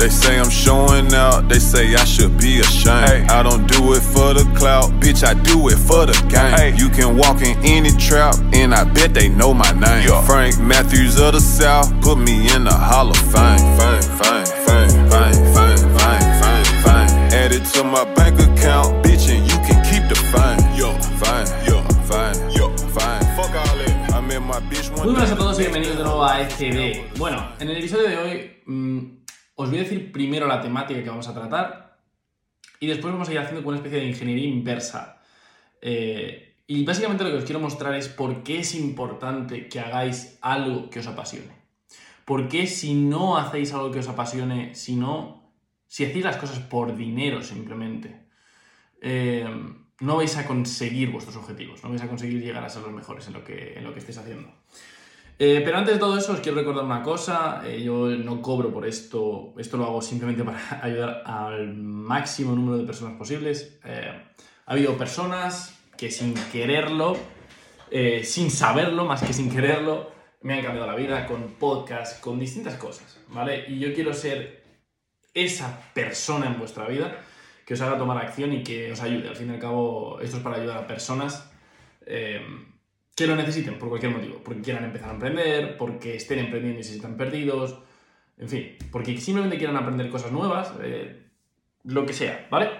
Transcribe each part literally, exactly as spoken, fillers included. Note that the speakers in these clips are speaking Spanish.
They say I'm showing out, they say I should be ashamed. Ay. I don't do it for the clout, bitch, I do it for the game. Ay. You can walk in any trap, and I bet they know my name. Yo. Frank Matthews of the South, put me in the Hall of Fame. Fame, fame, fame, fame, fame, fame, fame, fame. Add it to my bank account, bitch, and you can keep the fame. Yo, fame, yo, fame, yo, fame. Fuck all that. Muy buenas a todos y bienvenidos de nuevo a E G B. Bueno, en el episodio de hoy mmm, os voy a decir primero la temática que vamos a tratar y después vamos a ir haciendo una especie de ingeniería inversa. Eh, y básicamente lo que os quiero mostrar es por qué es importante que hagáis algo que os apasione. Por qué si no hacéis algo que os apasione, si no, si hacéis las cosas por dinero simplemente, eh, no vais a conseguir vuestros objetivos, no vais a conseguir llegar a ser los mejores en lo que, en lo que estéis haciendo. Eh, pero antes de todo eso, os quiero recordar una cosa. Eh, yo no cobro por esto. Esto lo hago simplemente para ayudar al máximo número de personas posibles. Eh, ha habido personas que sin quererlo, eh, sin saberlo, más que sin quererlo, me han cambiado la vida con podcasts, con distintas cosas, ¿vale? Y yo quiero ser esa persona en vuestra vida que os haga tomar acción y que os ayude. Al fin y al cabo, esto es para ayudar a personas eh, que lo necesiten por cualquier motivo. Porque quieran empezar a emprender, porque estén emprendiendo y se sientan perdidos, en fin, porque simplemente quieran aprender cosas nuevas, eh, lo que sea, ¿vale?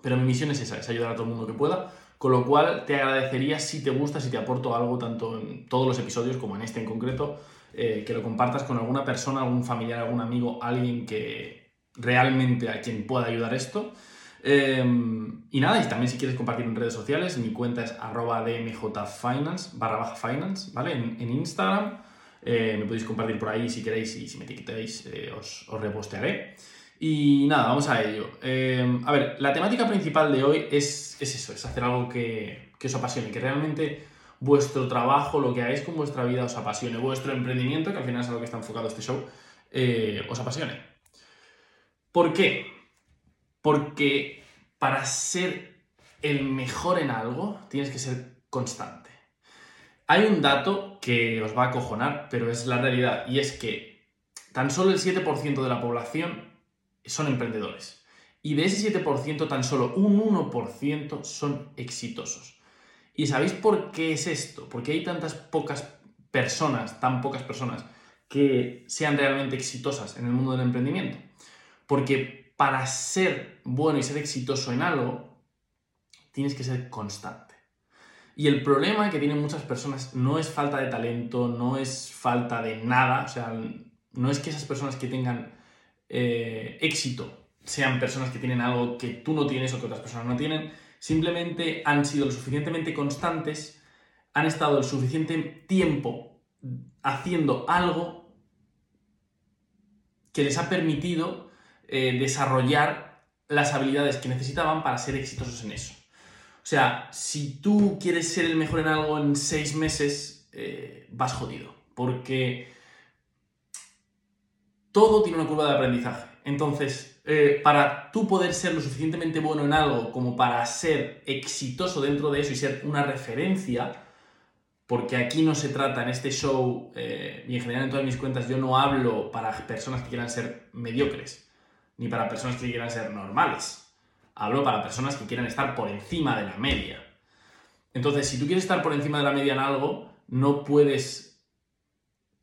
Pero mi misión es esa, es ayudar a todo el mundo que pueda. Con lo cual, te agradecería si te gusta, si te aporto algo, tanto en todos los episodios como en este en concreto, eh, que lo compartas con alguna persona, algún familiar, algún amigo, alguien que realmente a quien pueda ayudar esto. Eh, y nada, y también si quieres compartir en redes sociales, mi cuenta es arroba dmjfinance, barra baja finance, ¿vale? En, en Instagram, eh, me podéis compartir por ahí si queréis y si me etiquetáis eh, os, os repostearé. Y nada, vamos a ello. Eh, a ver, la temática principal de hoy es, es eso, es hacer algo que, que os apasione, que realmente vuestro trabajo, lo que hagáis con vuestra vida os apasione, vuestro emprendimiento, que al final es a lo que está enfocado este show, eh, os apasione. ¿Por qué? Porque para ser el mejor en algo tienes que ser constante. Hay un dato que os va a acojonar, pero es la realidad, y es que tan solo el siete por ciento de la población son emprendedores. Y de ese siete por ciento, tan solo un uno por ciento son exitosos. ¿Y sabéis por qué es esto? Porque hay tantas pocas personas, tan pocas personas, que sean realmente exitosas en el mundo del emprendimiento. Porque para ser bueno y ser exitoso en algo, tienes que ser constante. Y el problema que tienen muchas personas no es falta de talento, no es falta de nada. O sea, no es que esas personas que tengan eh, éxito sean personas que tienen algo que tú no tienes o que otras personas no tienen. Simplemente han sido lo suficientemente constantes, han estado el suficiente tiempo haciendo algo que les ha permitido Eh, desarrollar las habilidades que necesitaban para ser exitosos en eso. O sea, si tú quieres ser el mejor en algo en seis meses, eh, vas jodido, porque todo tiene una curva de aprendizaje. Entonces, eh, para tú poder ser lo suficientemente bueno en algo como para ser exitoso dentro de eso y ser una referencia, porque aquí no se trata, en este show, eh, y en general en todas mis cuentas, yo no hablo para personas que quieran ser mediocres, ni para personas que quieran ser normales. Hablo para personas que quieran estar por encima de la media. Entonces, si tú quieres estar por encima de la media en algo, no puedes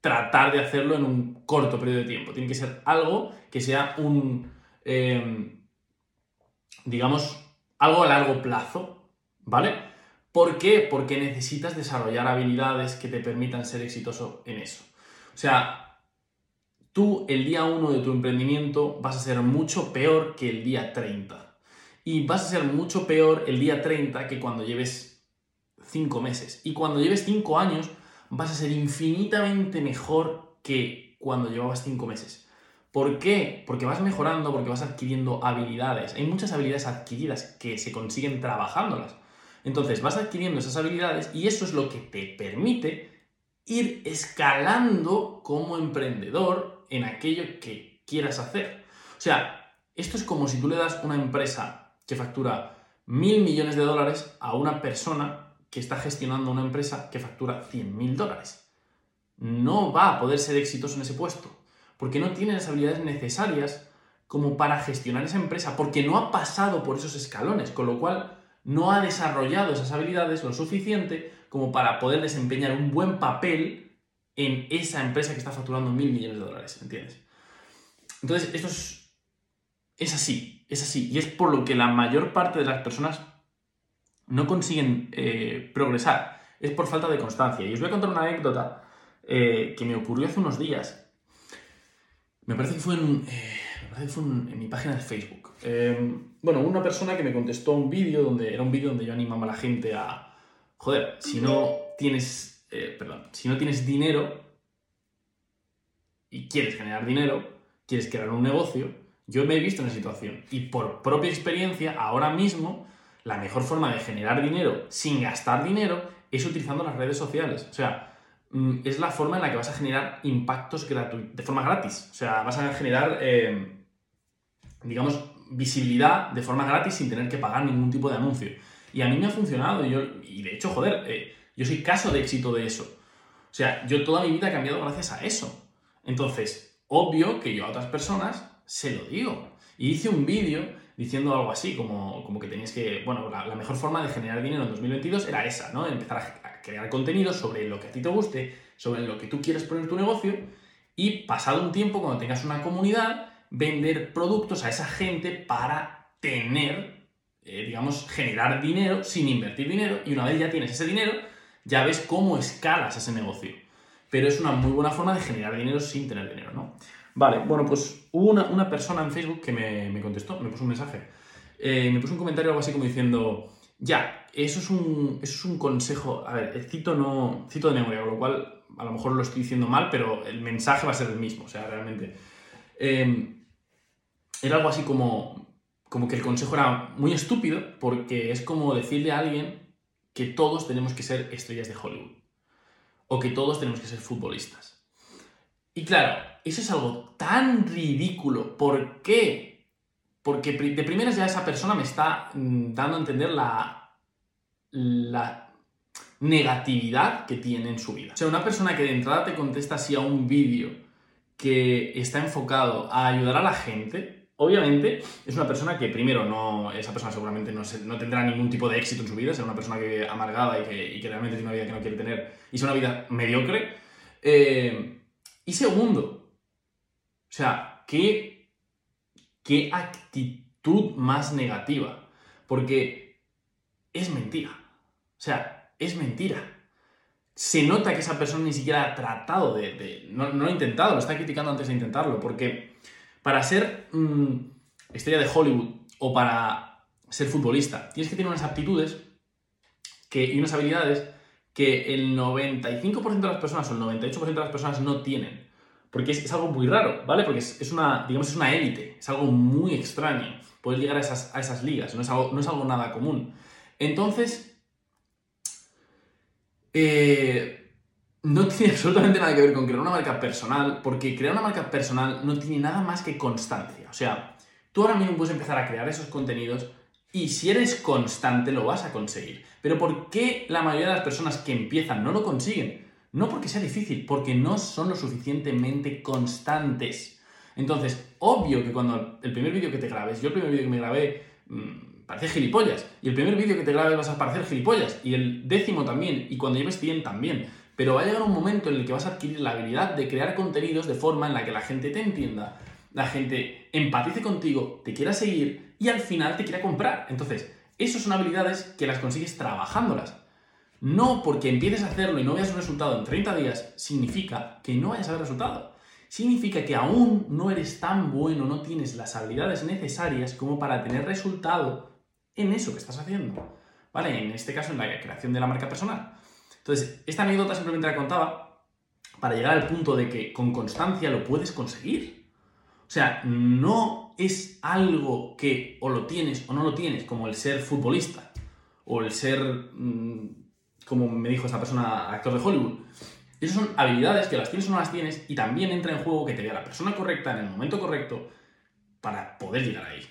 tratar de hacerlo en un corto periodo de tiempo. Tiene que ser algo que sea un, eh, digamos, algo a largo plazo, ¿vale? ¿Por qué? Porque necesitas desarrollar habilidades que te permitan ser exitoso en eso. O sea, tú el día uno de tu emprendimiento vas a ser mucho peor que el día treinta. Y vas a ser mucho peor el día treinta que cuando lleves cinco meses. Y cuando lleves cinco años vas a ser infinitamente mejor que cuando llevabas cinco meses. ¿Por qué? Porque vas mejorando, porque vas adquiriendo habilidades. Hay muchas habilidades adquiridas que se consiguen trabajándolas. Entonces vas adquiriendo esas habilidades y eso es lo que te permite ir escalando como emprendedor en aquello que quieras hacer. O sea, esto es como si tú le das una empresa que factura mil millones de dólares a una persona que está gestionando una empresa que factura cien mil dólares. No va a poder ser exitoso en ese puesto. porque no tiene las habilidades necesarias como para gestionar esa empresa, porque no ha pasado por esos escalones, con lo cual no ha desarrollado esas habilidades lo suficiente como para poder desempeñar un buen papel en esa empresa que está facturando mil millones de dólares, ¿entiendes? Entonces, esto es, es así, es así, y es por lo que la mayor parte de las personas no consiguen eh, progresar, es por falta de constancia. Y os voy a contar una anécdota eh, que me ocurrió hace unos días, me parece que fue en... Eh, Fue un, en mi página de Facebook. Eh, bueno, una persona que me contestó un vídeo donde era un vídeo donde yo animaba a la gente a... Joder, si no tienes... Eh, perdón, si no tienes dinero y quieres generar dinero, quieres crear un negocio, yo me he visto en esa situación. Y por propia experiencia, ahora mismo, la mejor forma de generar dinero sin gastar dinero es utilizando las redes sociales. O sea, es la forma en la que vas a generar impactos gratu- de forma gratis. O sea, vas a generar... Eh, digamos, visibilidad de forma gratis sin tener que pagar ningún tipo de anuncio. Y a mí me ha funcionado, y, yo, y de hecho, joder, eh, yo soy caso de éxito de eso. O sea, yo toda mi vida he cambiado gracias a eso. Entonces, obvio que yo a otras personas se lo digo. Y hice un vídeo diciendo algo así, como, como que tenéis que... Bueno, la, la mejor forma de generar dinero en dos mil veintidós era esa, ¿no? Empezar a, a crear contenido sobre lo que a ti te guste, sobre lo que tú quieres poner tu negocio, y pasado un tiempo, cuando tengas una comunidad... vender productos a esa gente para tener, eh, digamos, generar dinero sin invertir dinero, y una vez ya tienes ese dinero, ya ves cómo escalas ese negocio. Pero es una muy buena forma de generar dinero sin tener dinero, ¿no? Vale, bueno, pues hubo una, una persona en Facebook que me, me contestó, me puso un mensaje, eh, me puso un comentario algo así como diciendo, ya, eso es un, eso es un consejo, a ver, cito, no, cito de memoria, con lo cual a lo mejor lo estoy diciendo mal, pero el mensaje va a ser el mismo, o sea, realmente... Eh, Era algo así como, como que el consejo era muy estúpido, porque es como decirle a alguien que todos tenemos que ser estrellas de Hollywood o que todos tenemos que ser futbolistas. Y claro, eso es algo tan ridículo. ¿Por qué? Porque de primeras ya esa persona me está dando a entender la, la negatividad que tiene en su vida. O sea, una persona que de entrada te contesta así a un vídeo que está enfocado a ayudar a la gente... Obviamente, es una persona que primero no... Esa persona seguramente no, se, no tendrá ningún tipo de éxito en su vida, será una persona que vive amargada y que, y que realmente tiene una vida que no quiere tener y será una vida mediocre. Eh, y segundo, o sea, ¿qué, qué actitud más negativa? Porque es mentira. O sea, es mentira. Se nota que esa persona ni siquiera ha tratado de... de no, no lo ha intentado, lo está criticando antes de intentarlo, porque... Para ser mmm, estrella de Hollywood o para ser futbolista, tienes que tener unas aptitudes que, y unas habilidades que el noventa y cinco por ciento de las personas o el noventa y ocho por ciento de las personas no tienen. Porque es, es algo muy raro, ¿vale? Porque es, es una, digamos, es una élite, es algo muy extraño poder llegar a esas, a esas ligas, no es algo, no es algo nada común. Entonces, eh... no tiene absolutamente nada que ver con crear una marca personal, porque crear una marca personal no tiene nada más que constancia. O sea, tú ahora mismo puedes empezar a crear esos contenidos y si eres constante lo vas a conseguir. Pero ¿por qué la mayoría de las personas que empiezan no lo consiguen? No porque sea difícil, porque no son lo suficientemente constantes. Entonces, obvio que cuando el primer vídeo que te grabes, yo el primer vídeo que me grabé... Mmm, pareces gilipollas, y el primer vídeo que te grabes vas a parecer gilipollas, y el décimo también, y cuando lleves cien también, pero va a llegar un momento en el que vas a adquirir la habilidad de crear contenidos de forma en la que la gente te entienda, la gente empatice contigo, te quiera seguir y al final te quiera comprar. Entonces, esas son habilidades que las consigues trabajándolas. No porque empieces a hacerlo y no veas un resultado en treinta días significa que no vayas a ver resultado. Significa que aún no eres tan bueno, no tienes las habilidades necesarias como para tener resultado en eso que estás haciendo, ¿vale? En este caso, en la creación de la marca personal. Entonces, esta anécdota simplemente la contaba para llegar al punto de que con constancia lo puedes conseguir. O sea, no es algo que o lo tienes o no lo tienes, como el ser futbolista o el ser, como me dijo esta persona, actor de Hollywood. Esas son habilidades que las tienes o no las tienes, y también entra en juego que te vea la persona correcta en el momento correcto para poder llegar ahí.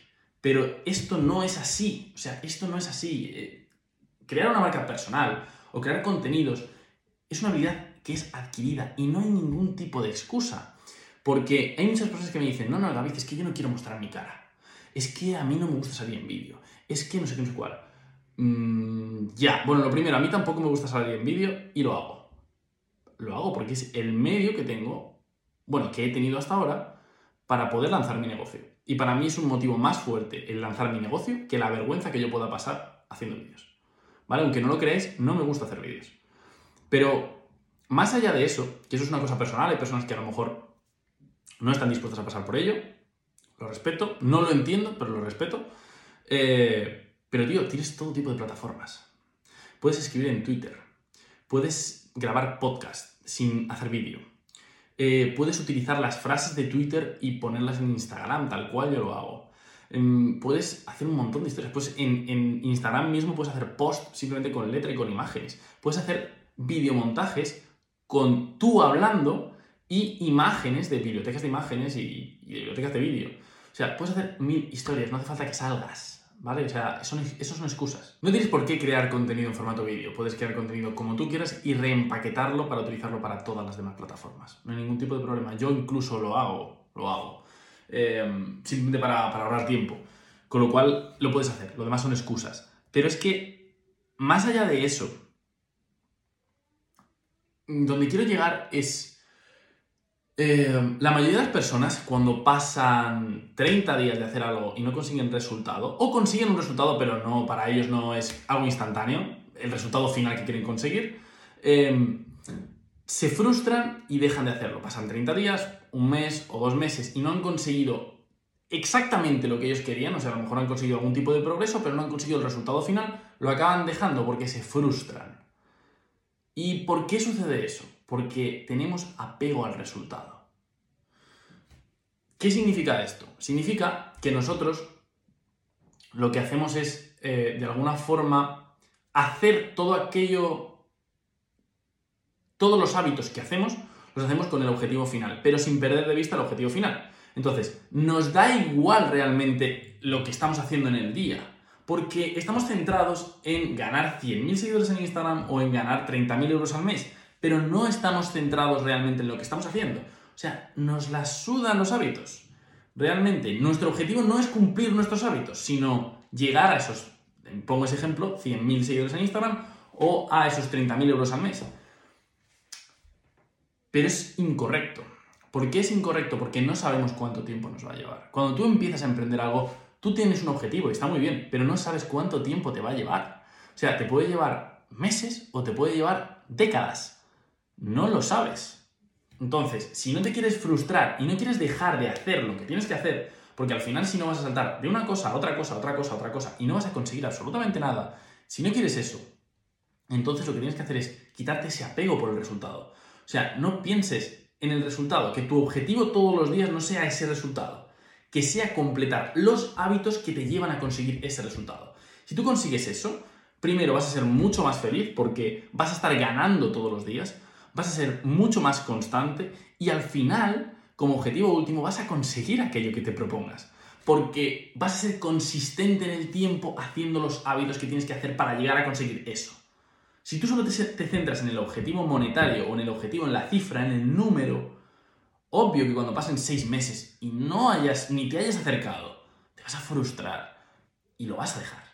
Pero esto no es así, o sea, esto no es así. Eh, crear una marca personal o crear contenidos es una habilidad que es adquirida y no hay ningún tipo de excusa. Porque hay muchas personas que me dicen, no, no, David, es que yo no quiero mostrar mi cara. Es que a mí no me gusta salir en vídeo. Es que no sé qué, no sé cuál. Mm, ya, bueno, lo primero, a mí tampoco me gusta salir en vídeo y lo hago. Lo hago porque es el medio que tengo, bueno, que he tenido hasta ahora para poder lanzar mi negocio. Y para mí es un motivo más fuerte el lanzar mi negocio que la vergüenza que yo pueda pasar haciendo vídeos. ¿Vale? Aunque no lo creáis, no me gusta hacer vídeos. Pero más allá de eso, que eso es una cosa personal, hay personas que a lo mejor no están dispuestas a pasar por ello, lo respeto, no lo entiendo, pero lo respeto. Eh, pero tío, tienes todo tipo de plataformas. Puedes escribir en Twitter, puedes grabar podcast sin hacer vídeo, eh, puedes utilizar las frases de Twitter y ponerlas en Instagram, tal cual yo lo hago. Puedes hacer un montón de historias. Pues en, en Instagram mismo puedes hacer posts simplemente con letra y con imágenes. Puedes hacer videomontajes con tú hablando y imágenes de bibliotecas de imágenes y, y de bibliotecas de vídeo. O sea, puedes hacer mil historias, no hace falta que salgas, ¿vale? O sea, son, eso son excusas. No tienes por qué crear contenido en formato vídeo. Puedes crear contenido como tú quieras y reempaquetarlo para utilizarlo para todas las demás plataformas. No hay ningún tipo de problema. Yo incluso lo hago, lo hago. Eh, simplemente para, para ahorrar tiempo, con lo cual lo puedes hacer, lo demás son excusas. Pero es que más allá de eso, donde quiero llegar es eh, la mayoría de las personas, cuando pasan treinta días de hacer algo y no consiguen resultado, o consiguen un resultado pero no, para ellos no es algo instantáneo el resultado final que quieren conseguir, eh, se frustran y dejan de hacerlo. Pasan treinta días, un mes o dos meses y no han conseguido exactamente lo que ellos querían. O sea, a lo mejor han conseguido algún tipo de progreso, pero no han conseguido el resultado final. Lo acaban dejando porque se frustran. ¿Y por qué sucede eso? Porque tenemos apego al resultado. ¿Qué significa esto? Significa que nosotros lo que hacemos es, eh, de alguna forma, hacer todo aquello... Todos los hábitos que hacemos, los hacemos con el objetivo final, pero sin perder de vista el objetivo final. Entonces, nos da igual realmente lo que estamos haciendo en el día, porque estamos centrados en ganar cien mil seguidores en Instagram o en ganar treinta mil euros al mes, pero no estamos centrados realmente en lo que estamos haciendo. O sea, nos la sudan los hábitos. Realmente, nuestro objetivo no es cumplir nuestros hábitos, sino llegar a esos, pongo ese ejemplo, cien mil seguidores en Instagram o a esos treinta mil euros al mes. Pero es incorrecto. ¿Por qué es incorrecto? Porque no sabemos cuánto tiempo nos va a llevar. Cuando tú empiezas a emprender algo, tú tienes un objetivo y está muy bien, pero no sabes cuánto tiempo te va a llevar. O sea, te puede llevar meses o te puede llevar décadas. No lo sabes. Entonces, si no te quieres frustrar y no quieres dejar de hacer lo que tienes que hacer, porque al final si no vas a saltar de una cosa a otra cosa, a otra cosa, a otra cosa, y no vas a conseguir absolutamente nada, si no quieres eso, entonces lo que tienes que hacer es quitarte ese apego por el resultado. O sea, no pienses en el resultado, que tu objetivo todos los días no sea ese resultado, que sea completar los hábitos que te llevan a conseguir ese resultado. Si tú consigues eso, primero vas a ser mucho más feliz porque vas a estar ganando todos los días, vas a ser mucho más constante y al final, como objetivo último, vas a conseguir aquello que te propongas, porque vas a ser consistente en el tiempo haciendo los hábitos que tienes que hacer para llegar a conseguir eso. Si tú solo te, te centras en el objetivo monetario o en el objetivo, en la cifra, en el número, obvio que cuando pasen seis meses y no hayas, ni te hayas acercado, te vas a frustrar y lo vas a dejar.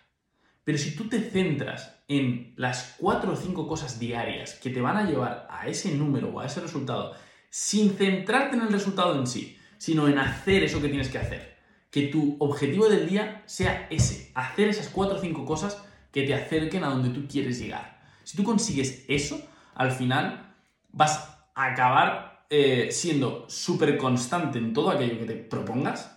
Pero si tú te centras en las cuatro o cinco cosas diarias que te van a llevar a ese número o a ese resultado, sin centrarte en el resultado en sí, sino en hacer eso que tienes que hacer, que tu objetivo del día sea ese, hacer esas cuatro o cinco cosas que te acerquen a donde tú quieres llegar. Si tú consigues eso, al final vas a acabar eh, siendo súper constante en todo aquello que te propongas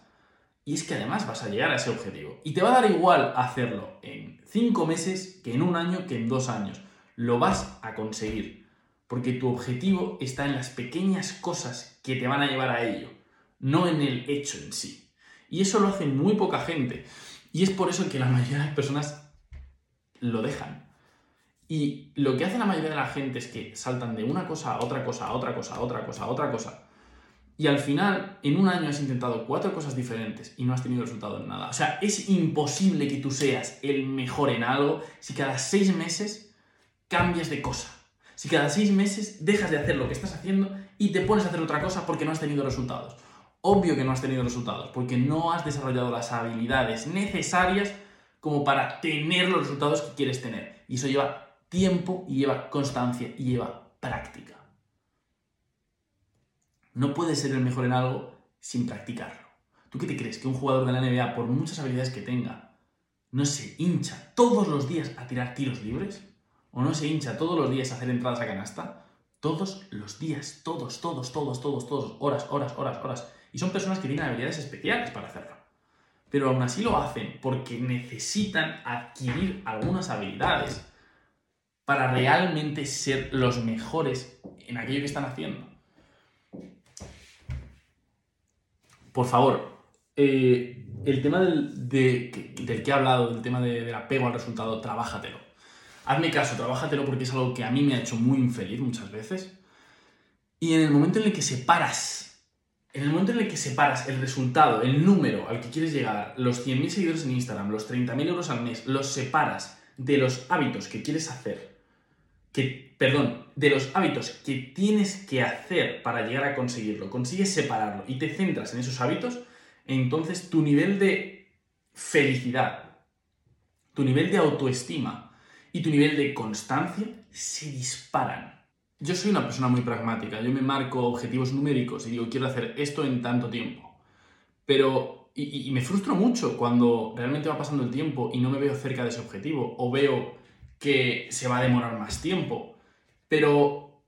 y es que además vas a llegar a ese objetivo. Y te va a dar igual hacerlo en cinco meses, que en un año, que en dos años. Lo vas a conseguir porque tu objetivo está en las pequeñas cosas que te van a llevar a ello, no en el hecho en sí. Y eso lo hace muy poca gente y es por eso que la mayoría de las personas lo dejan. Y lo que hace la mayoría de la gente es que saltan de una cosa a otra cosa, a otra cosa, a otra cosa, a otra cosa. Y al final, en un año has intentado cuatro cosas diferentes y no has tenido resultado en nada. O sea, es imposible que tú seas el mejor en algo si cada seis meses cambias de cosa. Si cada seis meses dejas de hacer lo que estás haciendo y te pones a hacer otra cosa porque no has tenido resultados. Obvio que no has tenido resultados porque no has desarrollado las habilidades necesarias como para tener los resultados que quieres tener. Y eso lleva tiempo y lleva constancia y lleva práctica. No puedes ser el mejor en algo sin practicarlo. ¿Tú qué te crees? Que un jugador de la N B A, por muchas habilidades que tenga, no se hincha todos los días a tirar tiros libres, o no se hincha todos los días a hacer entradas a canasta, todos los días, todos, todos, todos, todos, todos, horas, horas, horas, horas. Y son personas que tienen habilidades especiales para hacerlo. Pero aún así lo hacen porque necesitan adquirir algunas habilidades para realmente ser los mejores en aquello que están haciendo. Por favor, eh, el tema del, de, del que he hablado, del tema de, del apego al resultado, trabájatelo. Hazme caso, trabájatelo porque es algo que a mí me ha hecho muy infeliz muchas veces. Y en el momento en el que separas, en el momento en el que separas el resultado, el número al que quieres llegar, los cien mil seguidores en Instagram, los treinta mil euros al mes, los separas de los hábitos que quieres hacer, que, perdón, de los hábitos que tienes que hacer para llegar a conseguirlo, consigues separarlo y te centras en esos hábitos, entonces tu nivel de felicidad, tu nivel de autoestima y tu nivel de constancia se disparan. Yo soy una persona muy pragmática, yo me marco objetivos numéricos y digo, quiero hacer esto en tanto tiempo, pero... Y, y me frustro mucho cuando realmente va pasando el tiempo y no me veo cerca de ese objetivo o veo que se va a demorar más tiempo. Pero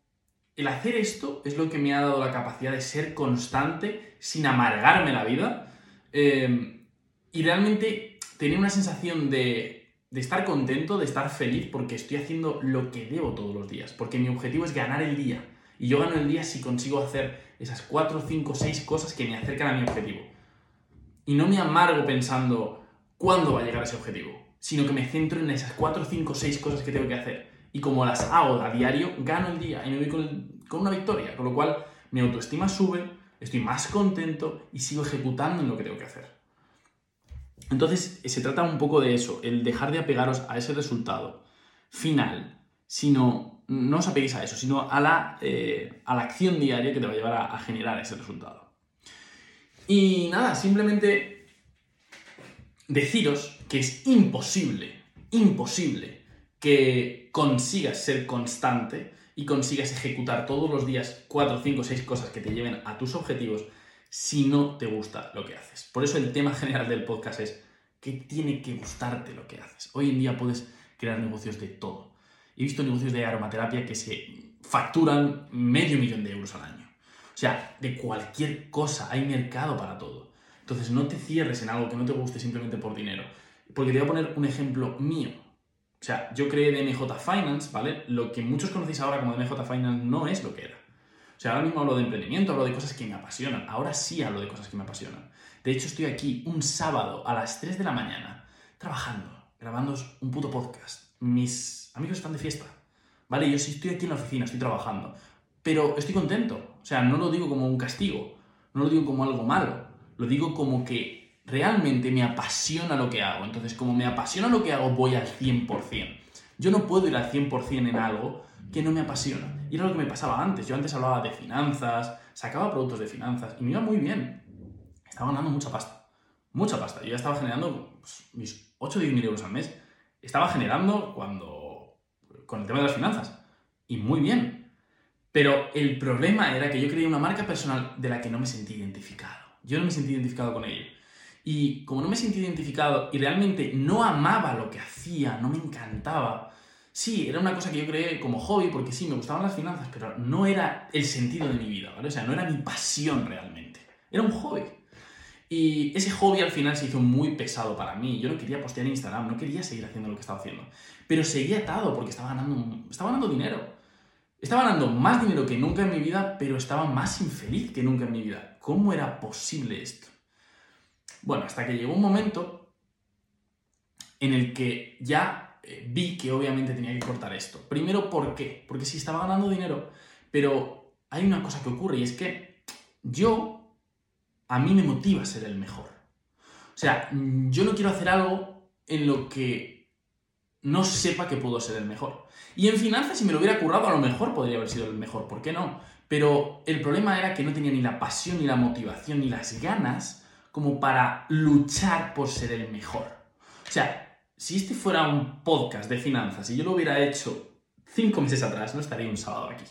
el hacer esto es lo que me ha dado la capacidad de ser constante sin amargarme la vida eh, y realmente tener una sensación de, de estar contento, de estar feliz porque estoy haciendo lo que debo todos los días. Porque mi objetivo es ganar el día y yo gano el día si consigo hacer esas cuatro, cinco, seis cosas que me acercan a mi objetivo. Y no me amargo pensando cuándo va a llegar ese objetivo, sino que me centro en esas cuatro, cinco, seis cosas que tengo que hacer. Y como las hago a diario, gano el día y me voy con, el, con una victoria. Con lo cual, mi autoestima sube, estoy más contento y sigo ejecutando en lo que tengo que hacer. Entonces, se trata un poco de eso, el dejar de apegaros a ese resultado final, sino, no os apeguéis a eso, sino a la, eh, a la acción diaria que te va a llevar a, a generar ese resultado. Y nada, simplemente deciros que es imposible, imposible que consigas ser constante y consigas ejecutar todos los días cuatro, cinco, seis cosas que te lleven a tus objetivos si no te gusta lo que haces. Por eso el tema general del podcast es que tiene que gustarte lo que haces. Hoy en día puedes crear negocios de todo. He visto negocios de aromaterapia que se facturan medio millón de euros al año. O sea, de cualquier cosa, hay mercado para todo. Entonces no te cierres en algo que no te guste simplemente por dinero. Porque te voy a poner un ejemplo mío. O sea, yo creé D M J Finance, ¿vale? Lo que muchos conocéis ahora como D M J Finance no es lo que era. O sea, ahora mismo hablo de emprendimiento, hablo de cosas que me apasionan. Ahora sí hablo de cosas que me apasionan. De hecho, estoy aquí un sábado a las tres de la mañana trabajando, grabando un puto podcast. Mis amigos están de fiesta, ¿vale? Yo sí estoy aquí en la oficina, estoy trabajando. Pero estoy contento, o sea, no lo digo como un castigo, no lo digo como algo malo, lo digo como que realmente me apasiona lo que hago. Entonces, como me apasiona lo que hago, voy al cien por ciento. Yo no puedo ir al cien por ciento en algo que no me apasiona. Y era lo que me pasaba antes. Yo antes hablaba de finanzas, sacaba productos de finanzas y me iba muy bien. Estaba ganando mucha pasta, mucha pasta. Yo ya estaba generando pues, mis ocho o diez mil euros al mes. Estaba generando cuando con el tema de las finanzas y muy bien. Pero el problema era que yo creé una marca personal de la que no me sentí identificado. Yo no me sentí identificado con ella. Y como no me sentí identificado y realmente no amaba lo que hacía, no me encantaba. Sí, era una cosa que yo creé como hobby porque sí, me gustaban las finanzas, pero no era el sentido de mi vida, ¿vale? O sea, no era mi pasión realmente. Era un hobby. Y ese hobby al final se hizo muy pesado para mí. Yo no quería postear en Instagram, no quería seguir haciendo lo que estaba haciendo. Pero seguía atado porque estaba ganando, estaba ganando dinero. Estaba ganando más dinero que nunca en mi vida, pero estaba más infeliz que nunca en mi vida. ¿Cómo era posible esto? Bueno, hasta que llegó un momento en el que ya eh, vi que obviamente tenía que cortar esto. Primero, ¿por qué? Porque sí, estaba ganando dinero, pero hay una cosa que ocurre y es que yo, a mí me motiva a ser el mejor. O sea, yo no quiero hacer algo en lo que no sepa que puedo ser el mejor. Y en finanzas, si me lo hubiera currado, a lo mejor podría haber sido el mejor, ¿por qué no? Pero el problema era que no tenía ni la pasión, ni la motivación, ni las ganas como para luchar por ser el mejor. O sea, si este fuera un podcast de finanzas y yo lo hubiera hecho cinco meses atrás, no estaría un sábado aquí.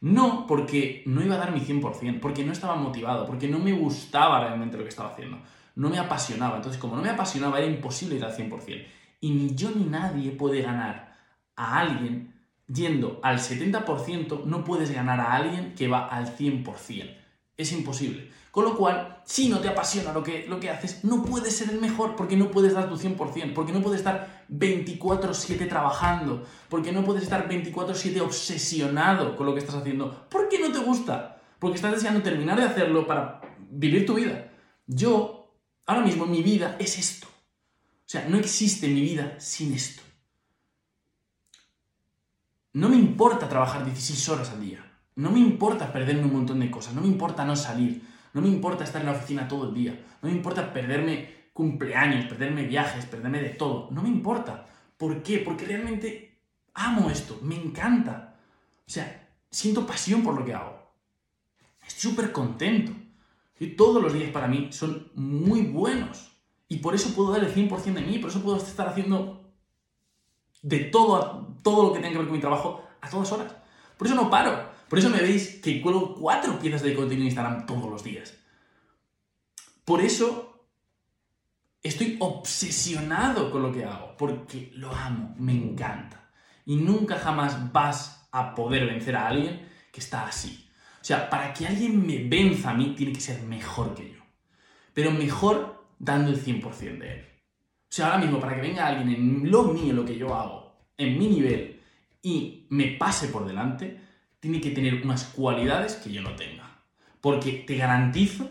No, porque no iba a dar mi cien por ciento, porque no estaba motivado, porque no me gustaba realmente lo que estaba haciendo. No me apasionaba. Entonces, como no me apasionaba, era imposible ir al cien por ciento. Y ni yo ni nadie puede ganar a alguien yendo al setenta por ciento, no puedes ganar a alguien que va al cien por ciento. Es imposible. Con lo cual, si no te apasiona lo que, lo que haces, no puedes ser el mejor porque no puedes dar tu cien por ciento, porque no puedes estar veinticuatro siete trabajando, porque no puedes estar veinticuatro siete obsesionado con lo que estás haciendo. ¿Por qué no te gusta? Porque estás deseando terminar de hacerlo para vivir tu vida. Yo, ahora mismo, mi vida es esto. O sea, no existe mi vida sin esto. No me importa trabajar dieciséis horas al día. No me importa perderme un montón de cosas. No me importa no salir. No me importa estar en la oficina todo el día. No me importa perderme cumpleaños, perderme viajes, perderme de todo. No me importa. ¿Por qué? Porque realmente amo esto. Me encanta. O sea, siento pasión por lo que hago. Estoy súper contento. Y todos los días para mí son muy buenos. Y por eso puedo dar el cien por ciento de mí, por eso puedo estar haciendo de todo, a, todo lo que tenga que ver con mi trabajo a todas horas. Por eso no paro. Por eso me veis que cuelgo cuatro piezas de contenido en Instagram todos los días. Por eso estoy obsesionado con lo que hago, porque lo amo, me encanta. Y nunca jamás vas a poder vencer a alguien que está así. O sea, para que alguien me venza a mí, tiene que ser mejor que yo. Pero mejor dando el cien por ciento de él. O sea, ahora mismo, para que venga alguien en lo mío, lo que yo hago, en mi nivel, y me pase por delante, tiene que tener unas cualidades que yo no tenga. Porque te garantizo,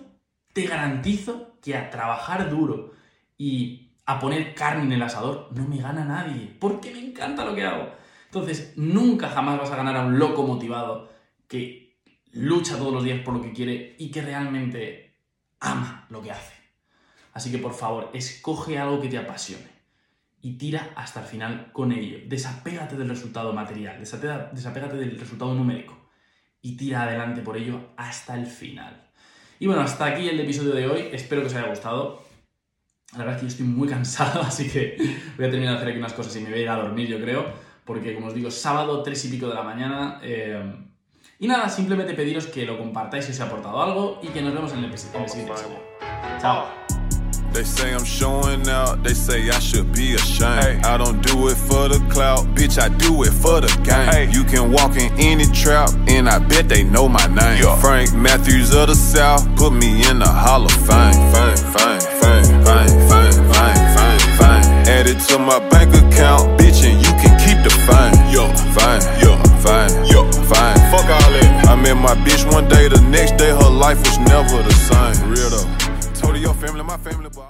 te garantizo que a trabajar duro y a poner carne en el asador no me gana nadie, porque me encanta lo que hago. Entonces, nunca jamás vas a ganar a un loco motivado que lucha todos los días por lo que quiere y que realmente ama lo que hace. Así que, por favor, escoge algo que te apasione y tira hasta el final con ello. Desapégate del resultado material, desapégate del resultado numérico y tira adelante por ello hasta el final. Y bueno, hasta aquí el episodio de hoy. Espero que os haya gustado. La verdad es que yo estoy muy cansado, así que voy a terminar de hacer aquí unas cosas y me voy a ir a dormir, yo creo, porque, como os digo, sábado, tres y pico de la mañana. Eh... Y nada, simplemente pediros que lo compartáis si os ha aportado algo y que nos vemos en el siguiente episodio. Chao. They say I'm showing out, they say I should be ashamed. Ay. I don't do it for the clout, bitch, I do it for the game. Ay. You can walk in any trap, and I bet they know my name. Yo. Frank Matthews of the South, put me in the Hall of Fame. Fame, fame, fame, fame, fame, fame, fame, fame. Add it to my bank account, bitch, and you can keep the fame. Yo, fame, yo, fame, yo, fame. Fuck all that. I met my bitch one day, the next day her life was never the same. Real though. Your family, my family, boy.